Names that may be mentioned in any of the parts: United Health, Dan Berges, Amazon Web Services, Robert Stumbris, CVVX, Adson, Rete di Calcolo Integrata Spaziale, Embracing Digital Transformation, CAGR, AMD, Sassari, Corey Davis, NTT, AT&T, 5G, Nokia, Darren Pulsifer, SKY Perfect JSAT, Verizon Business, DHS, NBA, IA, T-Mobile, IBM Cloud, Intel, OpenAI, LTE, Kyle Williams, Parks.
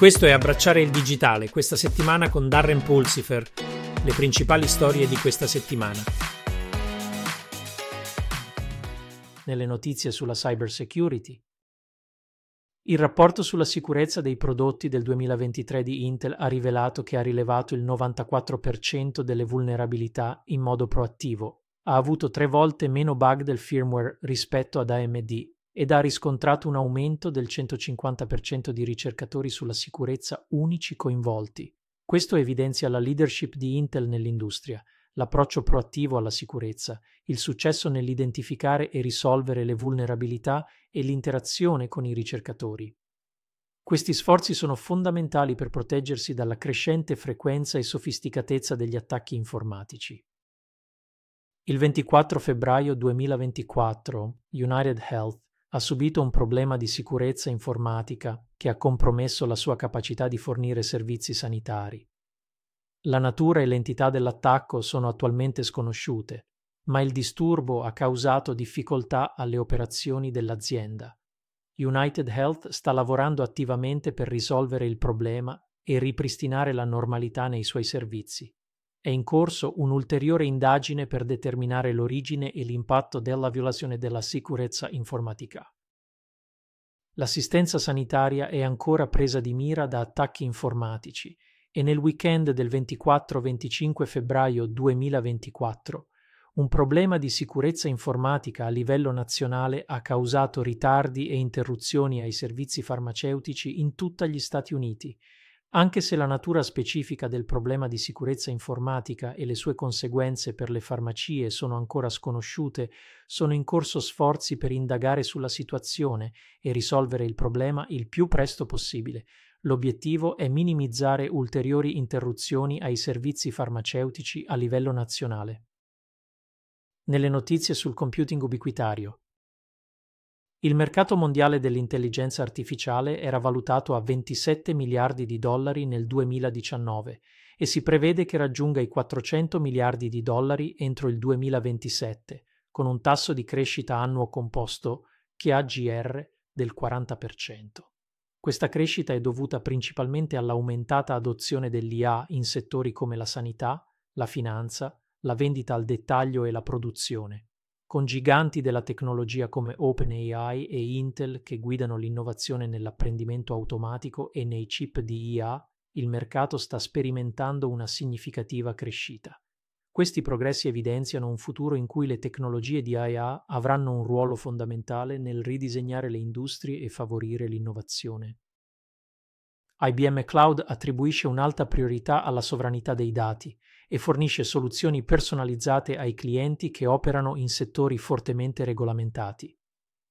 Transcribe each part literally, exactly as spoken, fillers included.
Questo è Abbracciare il Digitale, questa settimana con Darren Pulsifer, le principali storie di questa settimana. Nelle notizie sulla cyber security, il rapporto sulla sicurezza dei prodotti del duemilaventitré di Intel ha rivelato che ha rilevato il novantaquattro per cento delle vulnerabilità in modo proattivo, ha avuto tre volte meno bug del firmware rispetto ad A M D ed ha riscontrato un aumento del centocinquanta per cento di ricercatori sulla sicurezza unici coinvolti. Questo evidenzia la leadership di Intel nell'industria, l'approccio proattivo alla sicurezza, il successo nell'identificare e risolvere le vulnerabilità e l'interazione con i ricercatori. Questi sforzi sono fondamentali per proteggersi dalla crescente frequenza e sofisticatezza degli attacchi informatici. Il ventiquattro febbraio duemilaventiquattro, United Health ha subito un problema di sicurezza informatica che ha compromesso la sua capacità di fornire servizi sanitari. La natura e l'entità dell'attacco sono attualmente sconosciute, ma il disturbo ha causato difficoltà alle operazioni dell'azienda. United Health sta lavorando attivamente per risolvere il problema e ripristinare la normalità nei suoi servizi. È in corso un'ulteriore indagine per determinare l'origine e l'impatto della violazione della sicurezza informatica. L'assistenza sanitaria è ancora presa di mira da attacchi informatici e nel weekend del ventiquattro venticinque febbraio duemilaventiquattro un problema di sicurezza informatica a livello nazionale ha causato ritardi e interruzioni ai servizi farmaceutici in tutta gli Stati Uniti, anche se la natura specifica del problema di sicurezza informatica e le sue conseguenze per le farmacie sono ancora sconosciute, sono in corso sforzi per indagare sulla situazione e risolvere il problema il più presto possibile. L'obiettivo è minimizzare ulteriori interruzioni ai servizi farmaceutici a livello nazionale. Nelle notizie sul computing ubiquitario, il mercato mondiale dell'intelligenza artificiale era valutato a ventisette miliardi di dollari nel duemiladiciannove e si prevede che raggiunga i quattrocento miliardi di dollari entro il duemilaventisette, con un tasso di crescita annuo composto C A G R del quaranta per cento. Questa crescita è dovuta principalmente all'aumentata adozione dell'I A in settori come la sanità, la finanza, la vendita al dettaglio e la produzione, con giganti della tecnologia come OpenAI e Intel che guidano l'innovazione nell'apprendimento automatico e nei chip di I A, il mercato sta sperimentando una significativa crescita. Questi progressi evidenziano un futuro in cui le tecnologie di I A avranno un ruolo fondamentale nel ridisegnare le industrie e favorire l'innovazione. I B M Cloud attribuisce un'alta priorità alla sovranità dei dati e fornisce soluzioni personalizzate ai clienti che operano in settori fortemente regolamentati.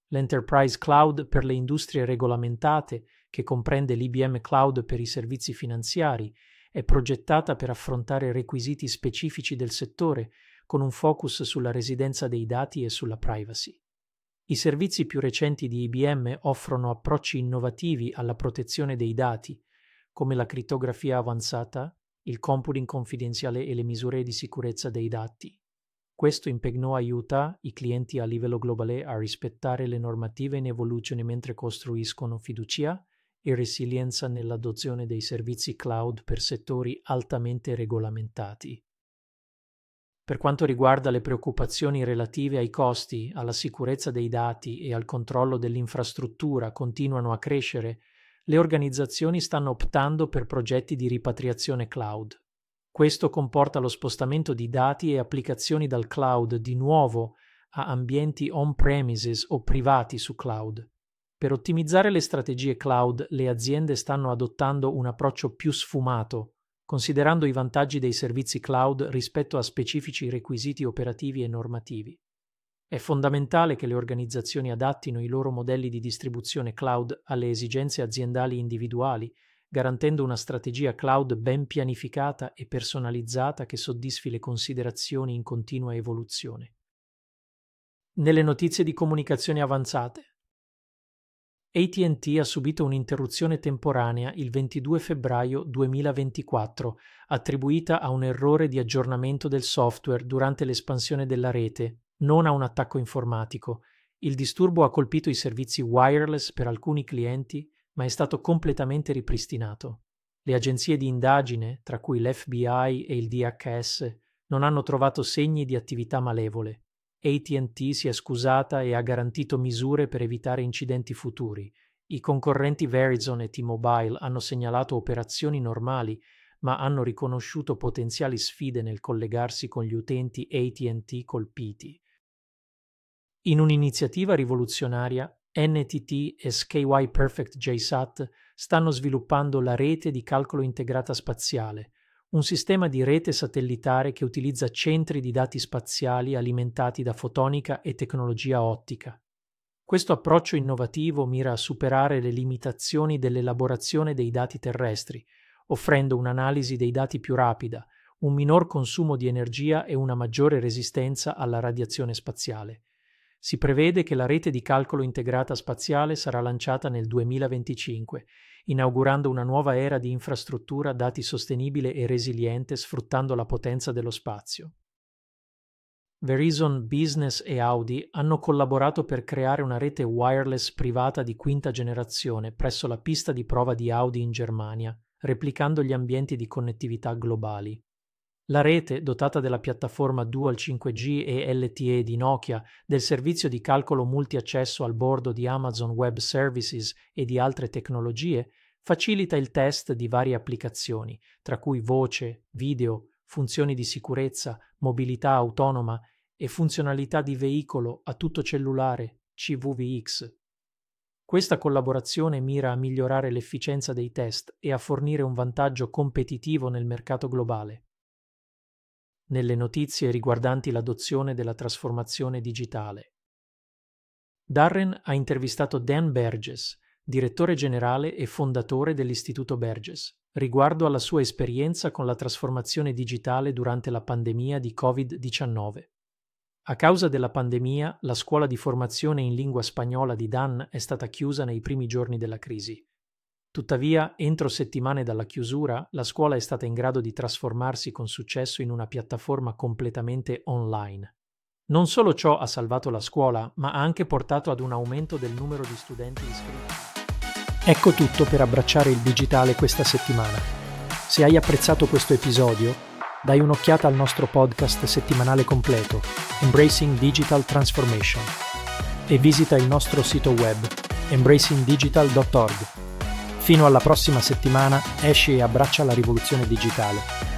L'Enterprise Cloud per le industrie regolamentate, che comprende l'I B M Cloud per i servizi finanziari, è progettata per affrontare requisiti specifici del settore, con un focus sulla residenza dei dati e sulla privacy. I servizi più recenti di I B M offrono approcci innovativi alla protezione dei dati, come la crittografia avanzata, il computing confidenziale e le misure di sicurezza dei dati. Questo impegno aiuta i clienti a livello globale a rispettare le normative in evoluzione mentre costruiscono fiducia e resilienza nell'adozione dei servizi cloud per settori altamente regolamentati. Per quanto riguarda le preoccupazioni relative ai costi, alla sicurezza dei dati e al controllo dell'infrastruttura continuano a crescere, le organizzazioni stanno optando per progetti di ripatriazione cloud. Questo comporta lo spostamento di dati e applicazioni dal cloud di nuovo a ambienti on-premises o privati su cloud. Per ottimizzare le strategie cloud, le aziende stanno adottando un approccio più sfumato, considerando i vantaggi dei servizi cloud rispetto a specifici requisiti operativi e normativi. È fondamentale che le organizzazioni adattino i loro modelli di distribuzione cloud alle esigenze aziendali individuali, garantendo una strategia cloud ben pianificata e personalizzata che soddisfi le considerazioni in continua evoluzione. Nelle notizie di comunicazioni avanzate, A T and T ha subito un'interruzione temporanea il ventidue febbraio duemilaventiquattro, attribuita a un errore di aggiornamento del software durante l'espansione della rete, non a un attacco informatico. Il disturbo ha colpito i servizi wireless per alcuni clienti, ma è stato completamente ripristinato. Le agenzie di indagine, tra cui l'F B I e il D H S, non hanno trovato segni di attività malevole. A T and T si è scusata e ha garantito misure per evitare incidenti futuri. I concorrenti Verizon e T-Mobile hanno segnalato operazioni normali, ma hanno riconosciuto potenziali sfide nel collegarsi con gli utenti A T and T colpiti. In un'iniziativa rivoluzionaria, N T T e S K Y Perfect JSAT stanno sviluppando la Rete di Calcolo Integrata Spaziale, un sistema di rete satellitare che utilizza centri di dati spaziali alimentati da fotonica e tecnologia ottica. Questo approccio innovativo mira a superare le limitazioni dell'elaborazione dei dati terrestri, offrendo un'analisi dei dati più rapida, un minor consumo di energia e una maggiore resistenza alla radiazione spaziale. Si prevede che la rete di calcolo integrata spaziale sarà lanciata nel duemilaventicinque, inaugurando una nuova era di infrastruttura dati sostenibile e resiliente sfruttando la potenza dello spazio. Verizon Business e Audi hanno collaborato per creare una rete wireless privata di quinta generazione presso la pista di prova di Audi in Germania, replicando gli ambienti di connettività globali. La rete, dotata della piattaforma Dual cinque G e L T E di Nokia, del servizio di calcolo multiaccesso al bordo di Amazon Web Services e di altre tecnologie, facilita il test di varie applicazioni, tra cui voce, video, funzioni di sicurezza, mobilità autonoma e funzionalità di veicolo a tutto cellulare, C V V X. Questa collaborazione mira a migliorare l'efficienza dei test e a fornire un vantaggio competitivo nel mercato globale. Nelle notizie riguardanti l'adozione della trasformazione digitale, Darren ha intervistato Dan Berges, direttore generale e fondatore dell'Istituto Berges, riguardo alla sua esperienza con la trasformazione digitale durante la pandemia di covid diciannove. A causa della pandemia, la scuola di formazione in lingua spagnola di Dan è stata chiusa nei primi giorni della crisi. Tuttavia, entro settimane dalla chiusura, la scuola è stata in grado di trasformarsi con successo in una piattaforma completamente online. Non solo ciò ha salvato la scuola, ma ha anche portato ad un aumento del numero di studenti iscritti. Ecco tutto per abbracciare il digitale questa settimana. Se hai apprezzato questo episodio, dai un'occhiata al nostro podcast settimanale completo, Embracing Digital Transformation, e visita il nostro sito web, embracing digital dot org. Fino alla prossima settimana, esci e abbraccia la rivoluzione digitale.